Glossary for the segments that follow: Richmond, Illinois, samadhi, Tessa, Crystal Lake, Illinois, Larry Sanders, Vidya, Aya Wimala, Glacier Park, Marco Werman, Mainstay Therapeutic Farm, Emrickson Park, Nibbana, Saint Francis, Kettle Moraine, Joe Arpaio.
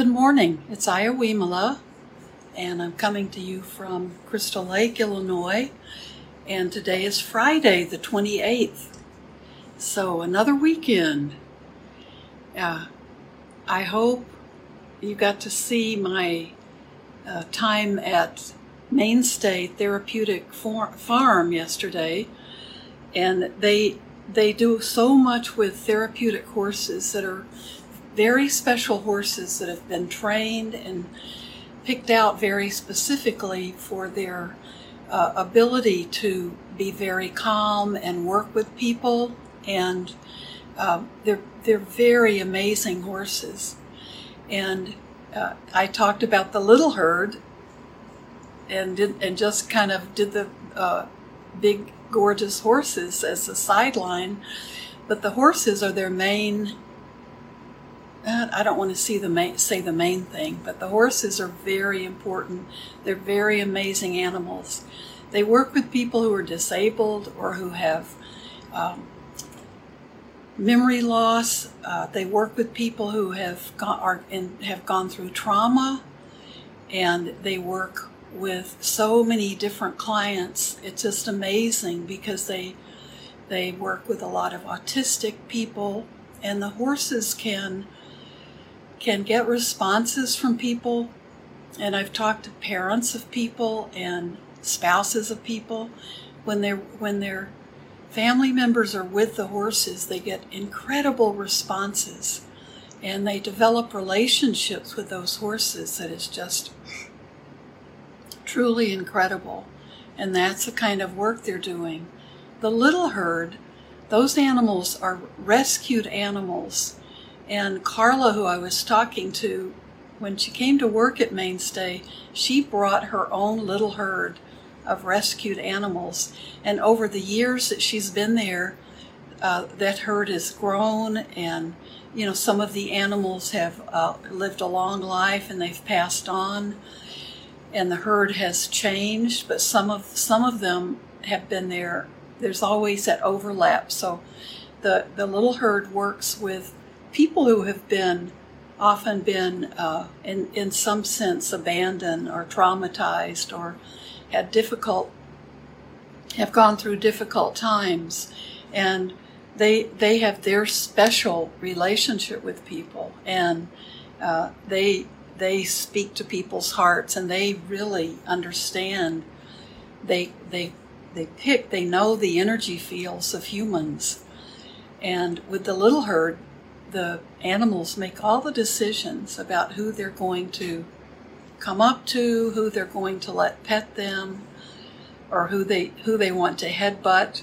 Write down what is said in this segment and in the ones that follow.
Good morning, it's Aya Wimala, and I'm coming to you from Crystal Lake, Illinois, and today is Friday the 28th, so another weekend. I hope you got to see my time at Mainstay Therapeutic Farm yesterday, and they do so much with therapeutic horses that are very special horses that have been trained and picked out very specifically for their ability to be very calm and work with people, and they're very amazing horses. And I talked about the little herd and just kind of did the big gorgeous horses as a sideline, but the horses are their main. I don't want to say the main thing, but the horses are very important. They're very amazing animals. They work with people who are disabled or who have memory loss. They work with people who have gone through trauma, and they work with so many different clients. It's just amazing because they work with a lot of autistic people, and the horses can get responses from people, and I've talked to parents of people and spouses of people. When their family members are with the horses, they get incredible responses, and they develop relationships with those horses that is just truly incredible, and that's the kind of work they're doing. The little herd, those animals are rescued animals. And Carla, who I was talking to, when she came to work at Mainstay, she brought her own little herd of rescued animals. And over the years that she's been there, that herd has grown, and some of the animals have lived a long life and they've passed on, and the herd has changed, but some of them have been there. There's always that overlap. So the little herd works with people who have often been in some sense abandoned or traumatized or have gone through difficult times, and they have their special relationship with people, and they speak to people's hearts, and they really understand. They know the energy fields of humans, and with the little herd, the animals make all the decisions about who they're going to come up to, who they're going to let pet them, or who they want to headbutt.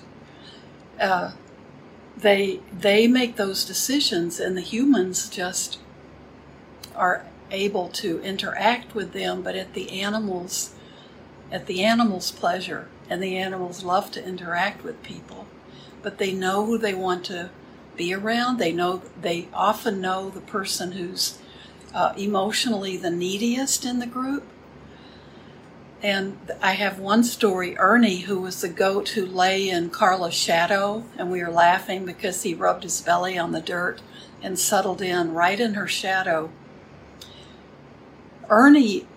They make those decisions, and the humans just are able to interact with them, but at the animals' pleasure, and the animals love to interact with people, but they know who they want to be around. They often know the person who's emotionally the neediest in the group. And I have one story, Ernie, who was the goat who lay in Carla's shadow, and we were laughing because he rubbed his belly on the dirt and settled in right in her shadow. Ernie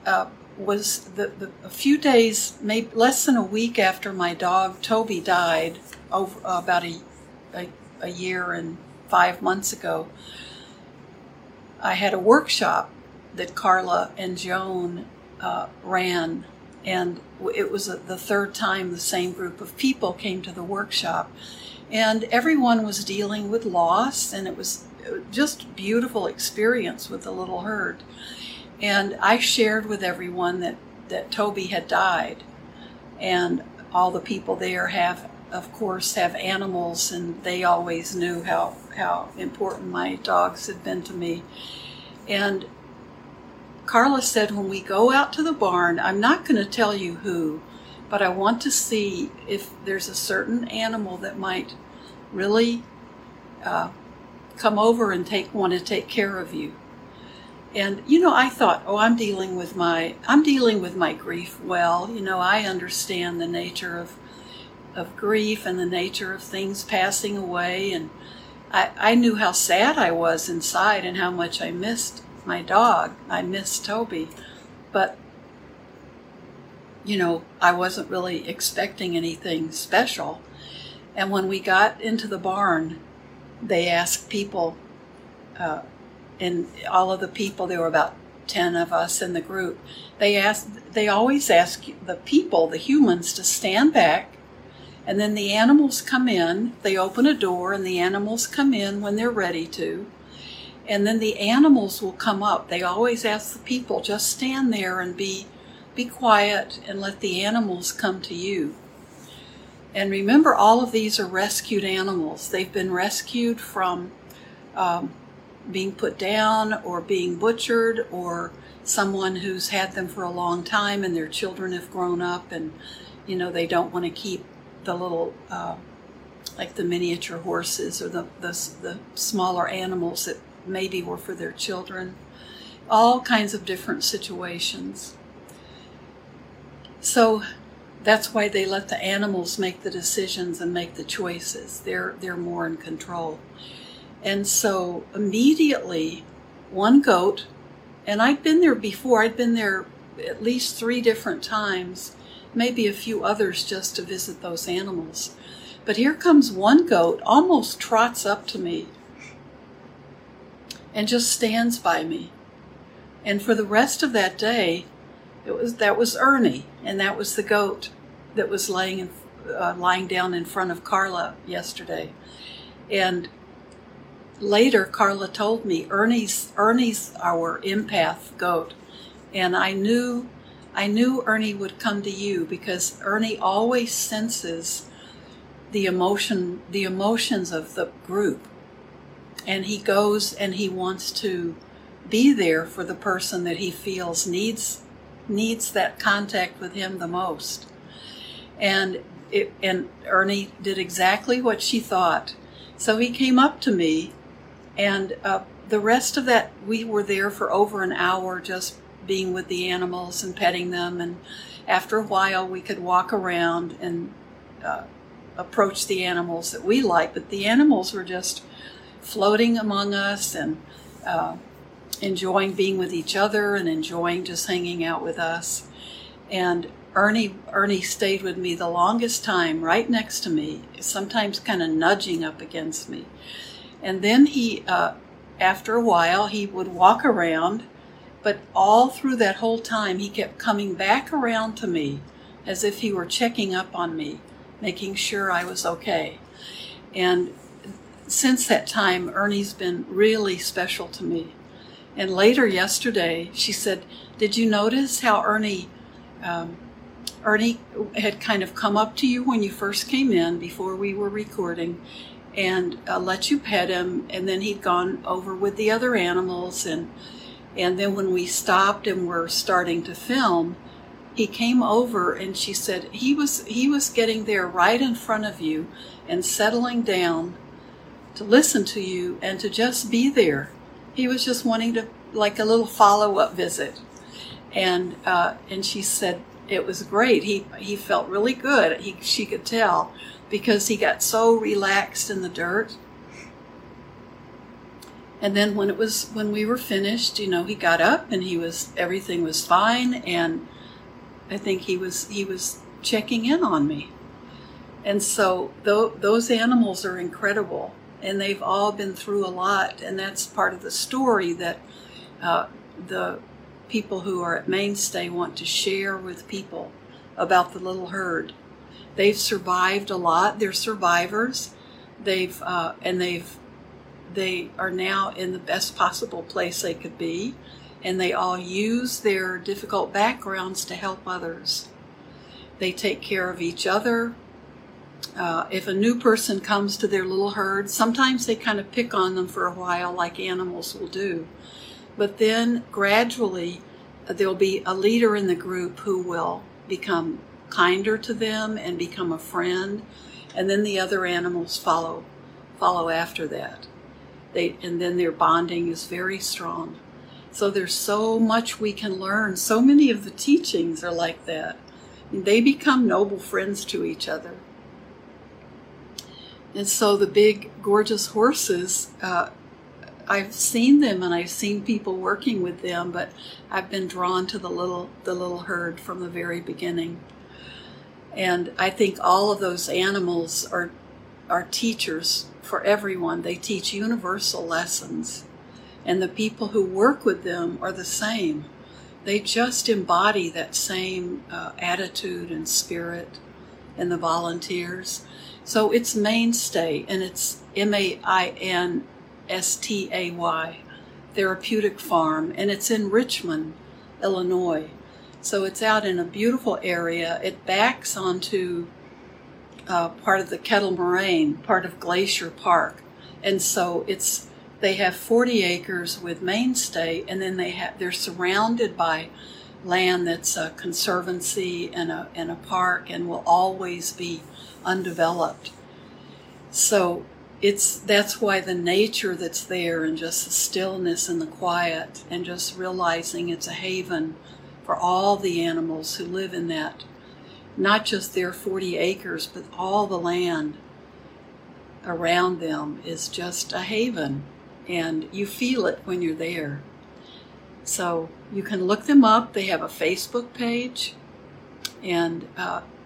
was a few days, maybe less than a week after my dog Toby died, about a year and 5 months ago. I had a workshop that Carla and Joan ran, and it was the third time the same group of people came to the workshop, and everyone was dealing with loss, and it was just a beautiful experience with the little herd. And I shared with everyone that Toby had died, and all the people there have animals, and they always knew how important my dogs had been to me. And Carla said, when we go out to the barn, I'm not going to tell you who, but I want to see if there's a certain animal that might really come over and want to take care of you. And I thought, I'm dealing with my grief. Well, I understand the nature of grief and the nature of things passing away, and I knew how sad I was inside and how much I missed with my dog. I miss Toby, but you know, I wasn't really expecting anything special. And when we got into the barn, they asked people, and all of the people, there were about 10 of us in the group, they always ask the people, the humans, to stand back, and then the animals come in. They open a door and the animals come in when they're ready to, and then the animals will come up. They always ask the people, just stand there and be quiet and let the animals come to you. And remember, all of these are rescued animals. They've been rescued from being put down or being butchered, or someone who's had them for a long time and their children have grown up, and you know, they don't want to keep the little like the miniature horses or the smaller animals that maybe were for their children. All kinds of different situations. So that's why they let the animals make the decisions and make the choices. They're more in control. And so immediately, one goat, and I'd been there before. I'd been there at least 3 different times, maybe a few others, just to visit those animals. But here comes one goat, almost trots up to me and just stands by me. And for the rest of that day, that was Ernie, and that was the goat that was lying down in front of Carla yesterday. And later, Carla told me Ernie's our empath goat, and I knew Ernie would come to you, because Ernie always senses the emotions of the group, and he goes and he wants to be there for the person that he feels needs that contact with him the most. And Ernie did exactly what she thought. So he came up to me, and the rest of that, we were there for over an hour just being with the animals and petting them. And after a while, we could walk around and approach the animals that we liked. But the animals were just floating among us and enjoying being with each other and enjoying just hanging out with us. And Ernie stayed with me the longest time, right next to me, sometimes kind of nudging up against me. And then he, after a while, he would walk around, but all through that whole time, he kept coming back around to me as if he were checking up on me, making sure I was okay. And since that time, Ernie's been really special to me. And later yesterday, she said, "Did you notice how Ernie had kind of come up to you when you first came in before we were recording, and let you pet him, and then he'd gone over with the other animals, and then when we stopped and were starting to film, he came over," and she said, he was getting there right in front of you and settling down to listen to you and to just be there. He was just wanting to, like, a little follow-up visit." And she said it was great. He felt really good. She could tell, because he got so relaxed in the dirt. And then when we were finished, you know, he got up and everything was fine, and I think he was checking in on me. And so those animals are incredible, and they've all been through a lot, and that's part of the story that the people who are at Mainstay want to share with people about the little herd. They've survived a lot. They're survivors. They are now in the best possible place they could be, and they all use their difficult backgrounds to help others. They take care of each other. If a new person comes to their little herd, sometimes they kind of pick on them for a while, like animals will do. But then gradually, there'll be a leader in the group who will become kinder to them and become a friend, and then the other animals follow after that. And then their bonding is very strong. So there's so much we can learn. So many of the teachings are like that. They become noble friends to each other. And so the big, gorgeous horses I've seen them and I've seen people working with them, but I've been drawn to the little herd from the very beginning. And I think all of those animals are teachers for everyone. They teach universal lessons. And the people who work with them are the same. They just embody that same attitude and spirit, and the volunteers. So it's Mainstay, and it's MAINSTAY, Therapeutic Farm, and it's in Richmond, Illinois. So it's out in a beautiful area. It backs onto part of the Kettle Moraine, part of Glacier Park. And so they have 40 acres with Mainstay, and then they're surrounded by land that's a conservancy and a park and will always be undeveloped. So that's why the nature that's there, and just the stillness and the quiet, and just realizing it's a haven for all the animals who live in that, not just their 40 acres, but all the land around them is just a haven. And you feel it when you're there. So you can look them up. They have a Facebook page. And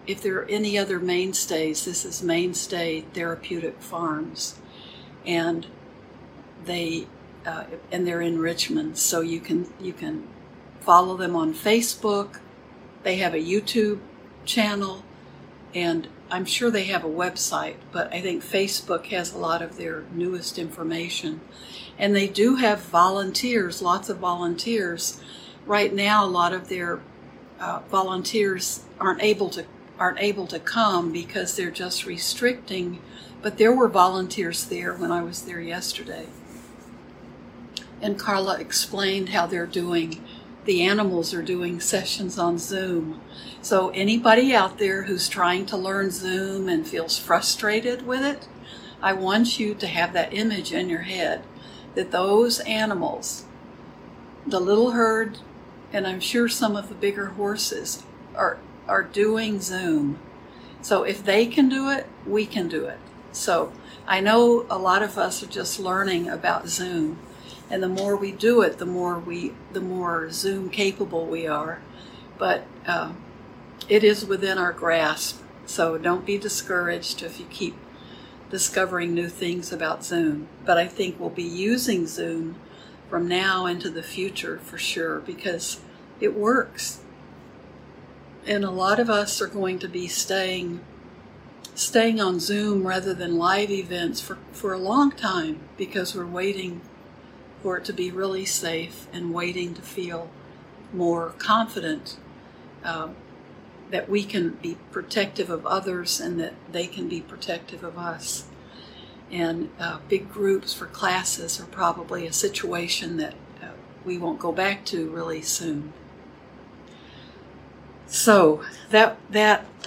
if there are any other Mainstays, this is Mainstay Therapeutic Farms. And they're in Richmond. So you can follow them on Facebook. They have a YouTube channel. And I'm sure they have a website, but I think Facebook has a lot of their newest information. And they do have volunteers, lots of volunteers. Right now, a lot of their volunteers aren't able to come because they're just restricting. But there were volunteers there when I was there yesterday. And Carla explained how they're doing. The animals are doing sessions on Zoom. So anybody out there who's trying to learn Zoom and feels frustrated with it, I want you to have that image in your head that those animals, the little herd, and I'm sure some of the bigger horses, are doing Zoom. So if they can do it, we can do it. So I know a lot of us are just learning about Zoom. And the more we do it, the more Zoom capable we are. But it is within our grasp. So don't be discouraged if you keep discovering new things about Zoom. But I think we'll be using Zoom from now into the future for sure, because it works. And a lot of us are going to be staying on Zoom rather than live events for a long time, because we're waiting for it to be really safe and waiting to feel more confident that we can be protective of others and that they can be protective of us. And big groups for classes are probably a situation that we won't go back to really soon. So that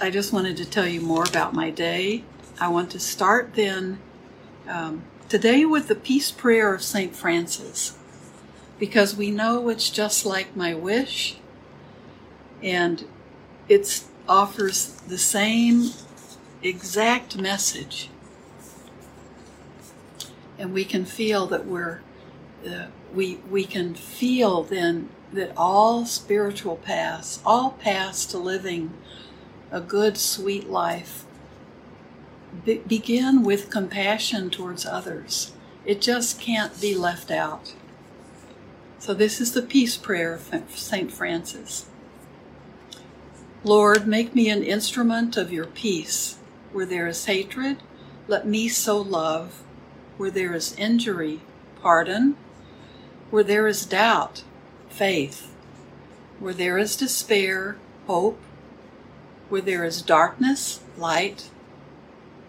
I just wanted to tell you more about my day. I want to start then today with the Peace Prayer of Saint Francis, because we know it's just like my wish, and it offers the same exact message, and we can feel that we can feel then that all spiritual paths, all paths to living a good, sweet life, begin with compassion towards others. It just can't be left out. So this is the Peace Prayer of St. Francis. Lord, make me an instrument of your peace. Where there is hatred, let me sow love. Where there is injury, pardon. Where there is doubt, faith. Where there is despair, hope. Where there is darkness, light.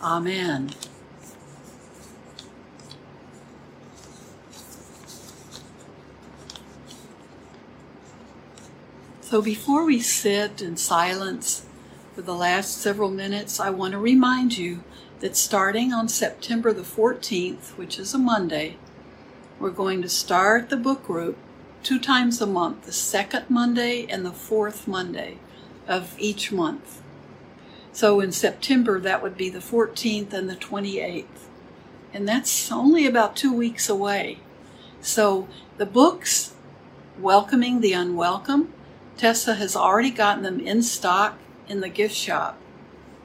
Amen. So before we sit in silence for the last several minutes, I want to remind you that starting on September the 14th, which is a Monday, we're going to start the book group 2 times a month, the second Monday and the fourth Monday of each month. So in September, that would be the 14th and the 28th. And that's only about 2 weeks away. So the books, Welcoming the Unwelcome, Tessa has already gotten them in stock in the gift shop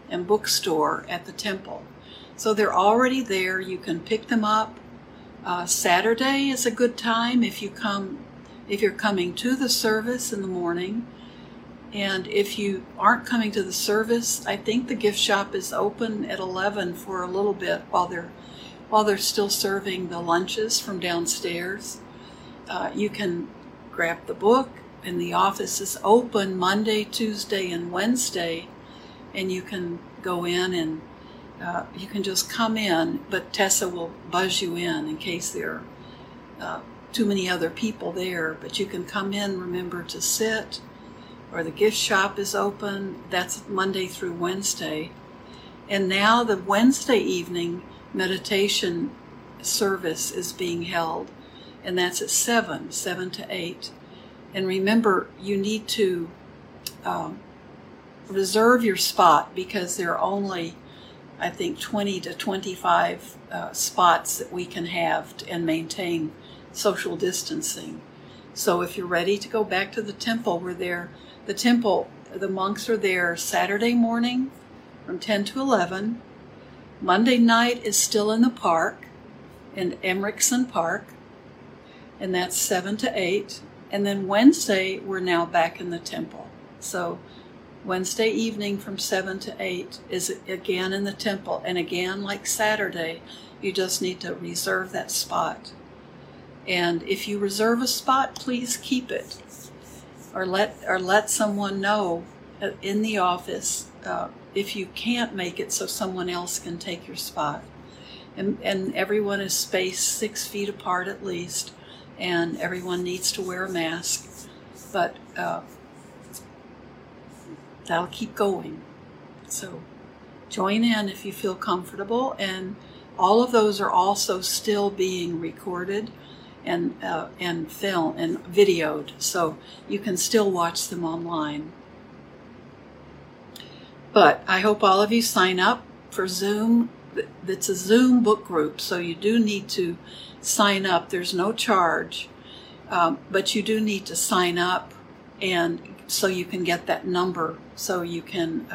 and bookstore at the temple. So they're already there. You can pick them up. Saturday is a good time if you're coming to the service in the morning. And if you aren't coming to the service, I think the gift shop is open at 11 for a little bit while they're still serving the lunches from downstairs. You can grab the book, and the office is open Monday, Tuesday, and Wednesday, and you can go in and you can just come in, but Tessa will buzz you in case there are too many other people there. But you can come in, remember to sit, or the gift shop is open. That's Monday through Wednesday. And now the Wednesday evening meditation service is being held, and that's at 7 to 8. And remember, you need to reserve your spot because there are only, I think, 20 to 25 spots that we can have and maintain social distancing. So if you're ready to go back to the temple, we're there. The temple, the monks are there Saturday morning from 10 to 11. Monday night is still in the park, in Emrickson Park, and that's 7 to 8. And then Wednesday, we're now back in the temple. So Wednesday evening from 7 to 8 is again in the temple. And again, like Saturday, you just need to reserve that spot. And if you reserve a spot, please keep it. Or let someone know in the office if you can't make it so someone else can take your spot. And everyone is spaced 6 feet apart at least. And everyone needs to wear a mask, but that'll keep going. So join in if you feel comfortable, and all of those are also still being recorded and filmed and videoed, so you can still watch them online. But I hope all of you sign up for Zoom. It's a Zoom book group, so you do need to sign up. There's no charge, but you do need to sign up, and so you can get that number, so you can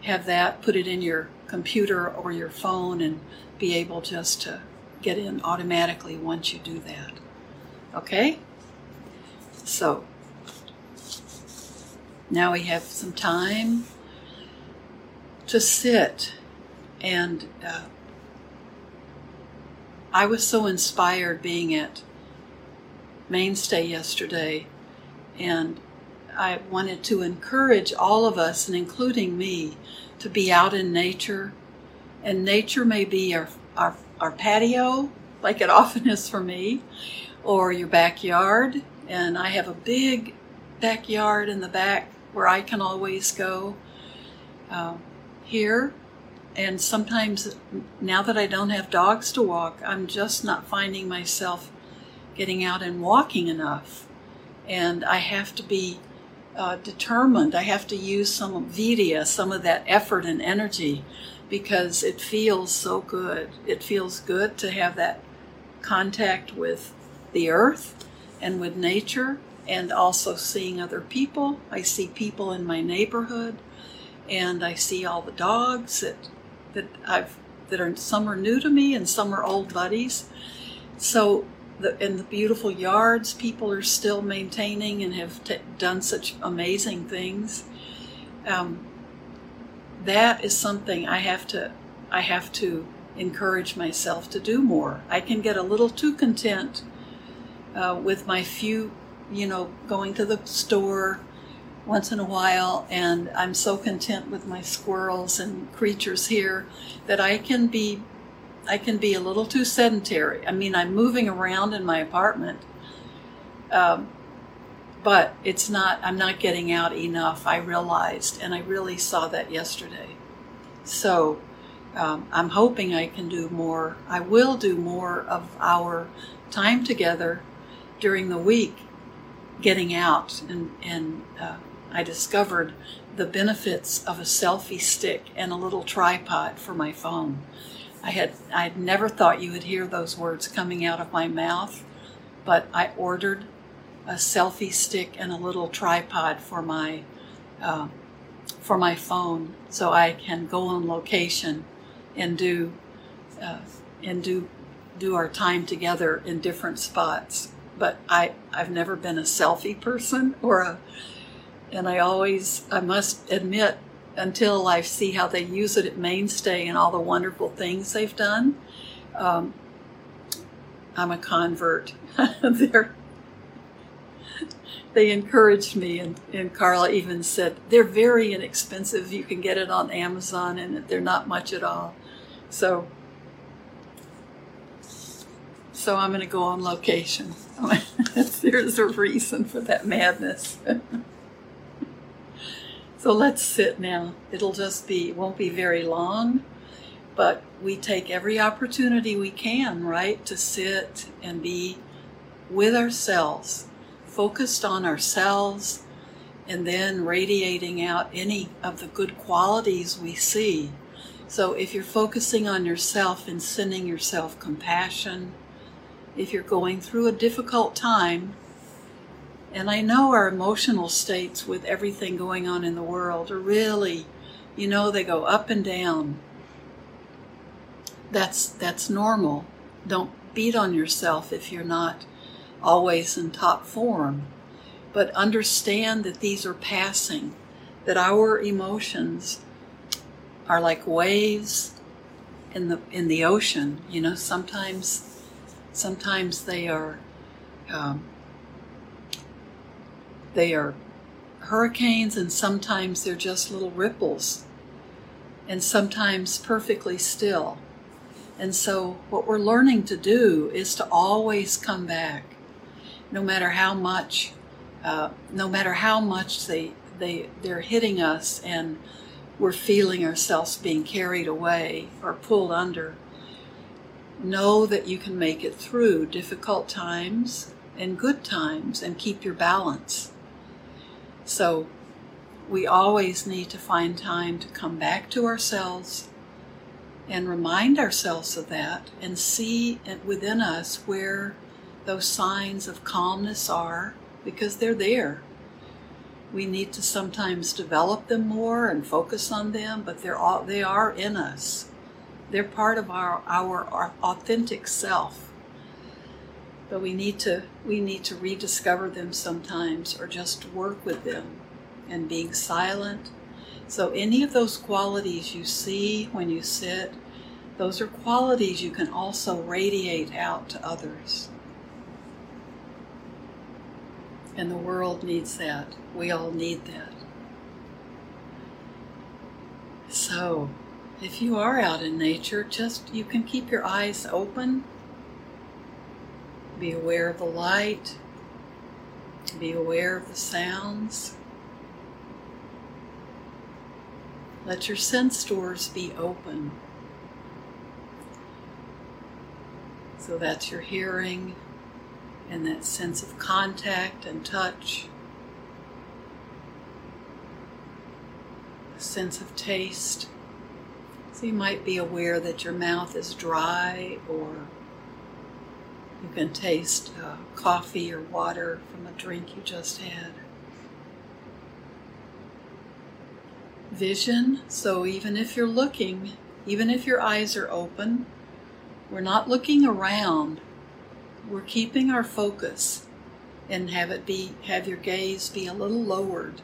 have that, put it in your computer or your phone, and be able just to get in automatically once you do that. Okay? So now we have some time to sit. And I was so inspired being at Mainstay yesterday, and I wanted to encourage all of us, and including me, to be out in nature. And nature may be our patio, like it often is for me, or your backyard. And I have a big backyard in the back where I can always go here. And sometimes, now that I don't have dogs to walk, I'm just not finding myself getting out and walking enough. And I have to be determined. I have to use some of Vidya, some of that effort and energy, because it feels so good. It feels good to have that contact with the earth and with nature, and also seeing other people. I see people in my neighborhood, and I see all the dogs that some are new to me and some are old buddies. So in the beautiful yards, people are still maintaining and have done such amazing things. That is something I have to encourage myself to do more. I can get a little too content with my few, going to the store once in a while, and I'm so content with my squirrels and creatures here that I can be a little too sedentary. I mean, I'm moving around in my apartment, But it's not, I'm not getting out enough, I realized, and I really saw that yesterday. So I'm hoping I can do more. I will do more of our time together during the week, getting out. And I discovered the benefits of a selfie stick and a little tripod for my phone. I'd never thought you would hear those words coming out of my mouth, but I ordered a selfie stick and a little tripod for my phone, so I can go on location and do our time together in different spots. But I've never been a selfie person and I must admit, until I see how they use it at Mainstay and all the wonderful things they've done, I'm a convert. They encouraged me, and Carla even said, they're very inexpensive. You can get it on Amazon, and they're not much at all. So I'm going to go on location. There's a reason for that madness. So let's sit now. It won't be very long, but we take every opportunity we can, right, to sit and be with ourselves, focused on ourselves, and then radiating out any of the good qualities we see. So if you're focusing on yourself and sending yourself compassion, if you're going through a difficult time, and I know our emotional states with everything going on in the world are really, they go up and down. That's normal. Don't beat on yourself if you're not always in top form, but understand that these are passing, that our emotions are like waves in the ocean. Sometimes they are hurricanes, and sometimes they're just little ripples, and sometimes perfectly still. And so what we're learning to do is to always come back. No matter how much they're hitting us and we're feeling ourselves being carried away or pulled under, know that you can make it through difficult times and good times and keep your balance. So we always need to find time to come back to ourselves and remind ourselves of that, and see within us where those signs of calmness are, because they're there. We need to sometimes develop them more and focus on them, but they are in us. They're part of our authentic self. But we need to rediscover them sometimes, or just work with them and being silent. So any of those qualities you see when you sit, those are qualities you can also radiate out to others. And the world needs that. We all need that. So if you are out in nature, you can keep your eyes open. Be aware of the light. Be aware of the sounds. Let your sense doors be open. So that's your hearing, and that sense of contact and touch, a sense of taste. So you might be aware that your mouth is dry, or you can taste coffee or water from a drink you just had. Vision, so even if you're looking, even if your eyes are open, we're not looking around. We're keeping our focus, and have your gaze be a little lowered,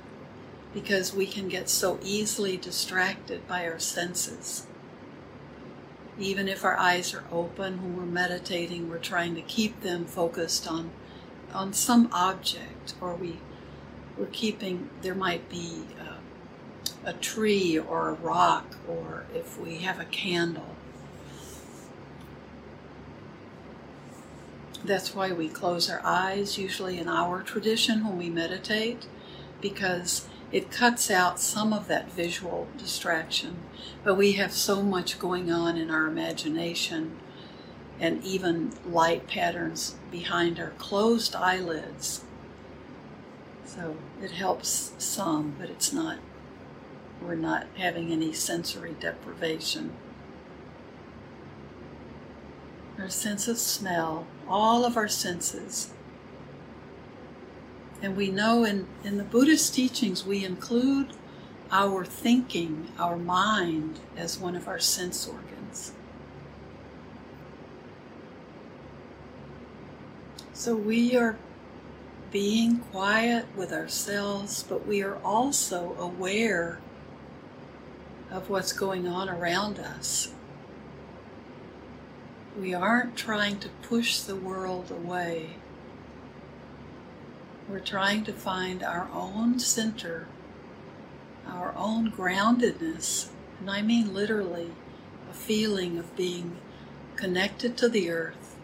because we can get so easily distracted by our senses. Even if our eyes are open, when we're meditating, we're trying to keep them focused on some object, or we're keeping, there might be a tree or a rock, or if we have a candle. That's why we close our eyes, usually in our tradition when we meditate, because it cuts out some of that visual distraction. But we have so much going on in our imagination, and even light patterns behind our closed eyelids. So it helps some, but it's not, we're not having any sensory deprivation. Our sense of smell, all of our senses. And we know in the Buddhist teachings, we include our thinking, our mind, as one of our sense organs. So we are being quiet with ourselves, but we are also aware of what's going on around us. We aren't trying to push the world away. We're trying to find our own center, our own groundedness, and I mean literally a feeling of being connected to the earth.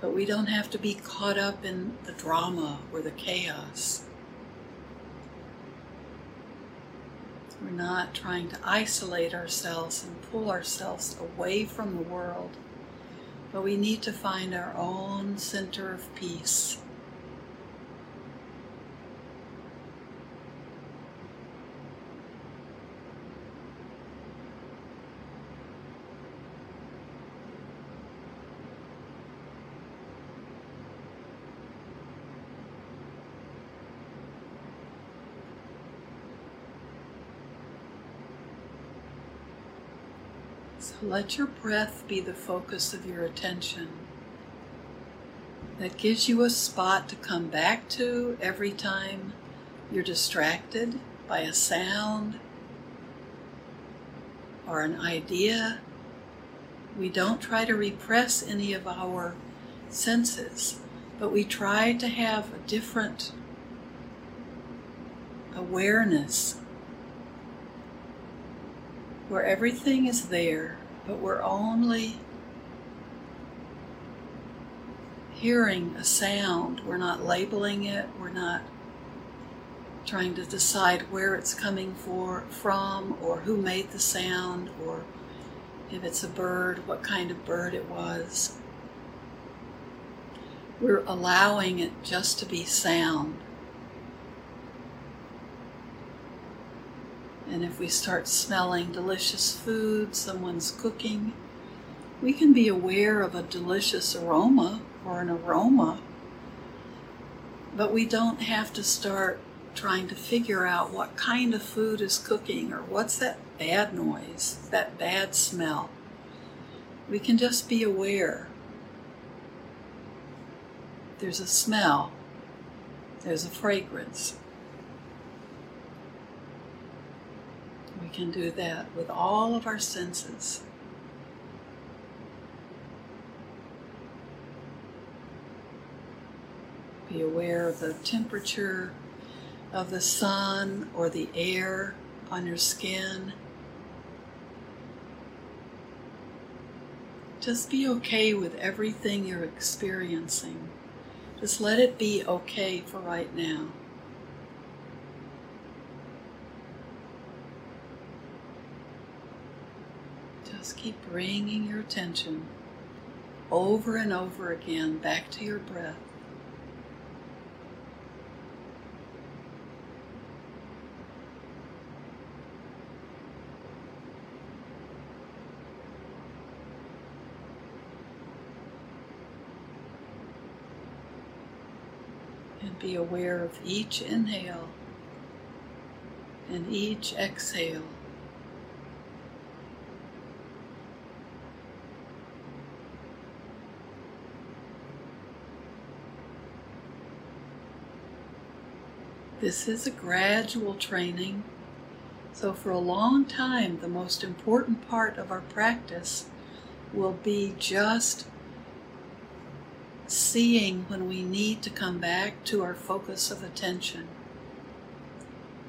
But we don't have to be caught up in the drama or the chaos. We're not trying to isolate ourselves and pull ourselves away from the world, but we need to find our own center of peace. So let your breath be the focus of your attention. That gives you a spot to come back to every time you're distracted by a sound or an idea. We don't try to repress any of our senses, but we try to have a different awareness where everything is there, but we're only hearing a sound. We're not labeling it. We're not trying to decide where it's coming from or who made the sound, or if it's a bird, what kind of bird it was. We're allowing it just to be sound. And if we start smelling delicious food someone's cooking, we can be aware of a delicious aroma or an aroma, but we don't have to start trying to figure out what kind of food is cooking or what's that bad noise, that bad smell. We can just be aware. There's a smell, there's a fragrance. We can do that with all of our senses. Be aware of the temperature of the sun or the air on your skin. Just be okay with everything you're experiencing. Just let it be okay for right now. Just keep bringing your attention over and over again back to your breath. And be aware of each inhale and each exhale. This is a gradual training, so for a long time, the most important part of our practice will be just seeing when we need to come back to our focus of attention,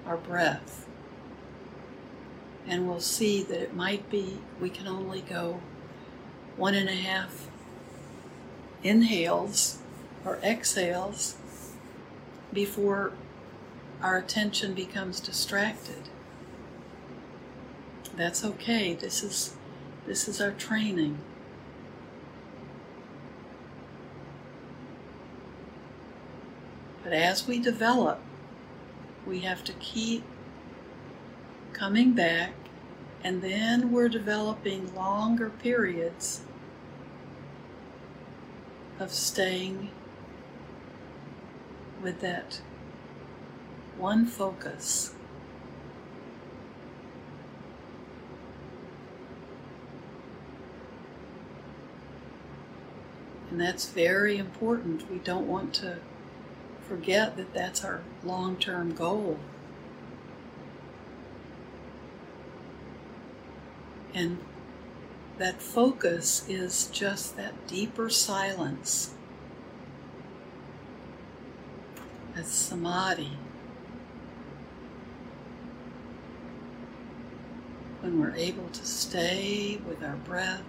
our breath. And we'll see that it might be we can only go 1.5 inhales or exhales before our attention becomes distracted. That's okay. This is our training. But as we develop, we have to keep coming back, and then we're developing longer periods of staying with that one focus. And that's very important. We don't want to forget that that's our long-term goal. And that focus is just that deeper silence. That's samadhi. When we're able to stay with our breath,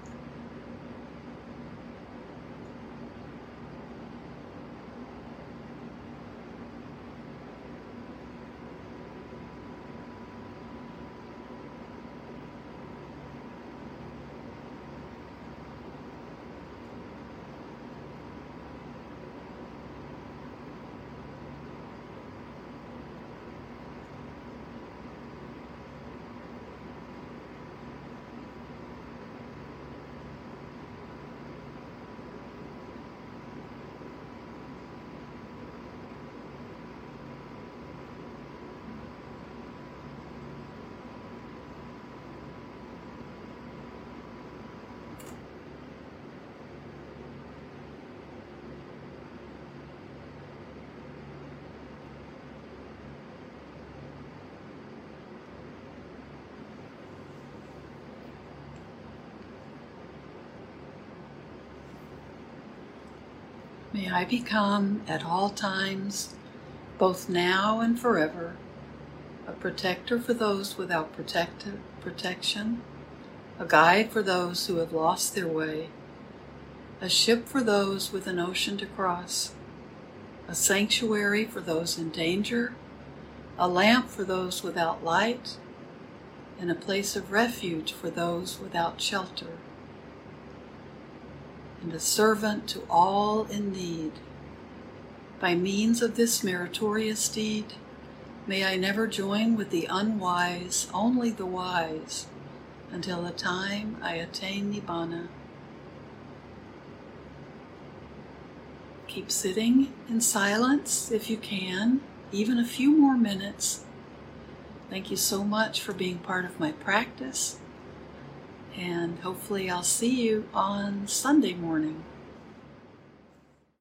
may I become at all times, both now and forever, a protector for those without protection, a guide for those who have lost their way, a ship for those with an ocean to cross, a sanctuary for those in danger, a lamp for those without light, and a place of refuge for those without shelter, and a servant to all in need. By means of this meritorious deed, may I never join with the unwise, only the wise, until the time I attain Nibbana. Keep sitting in silence if you can, even a few more minutes. Thank you so much for being part of my practice. And hopefully I'll see you on Sunday morning.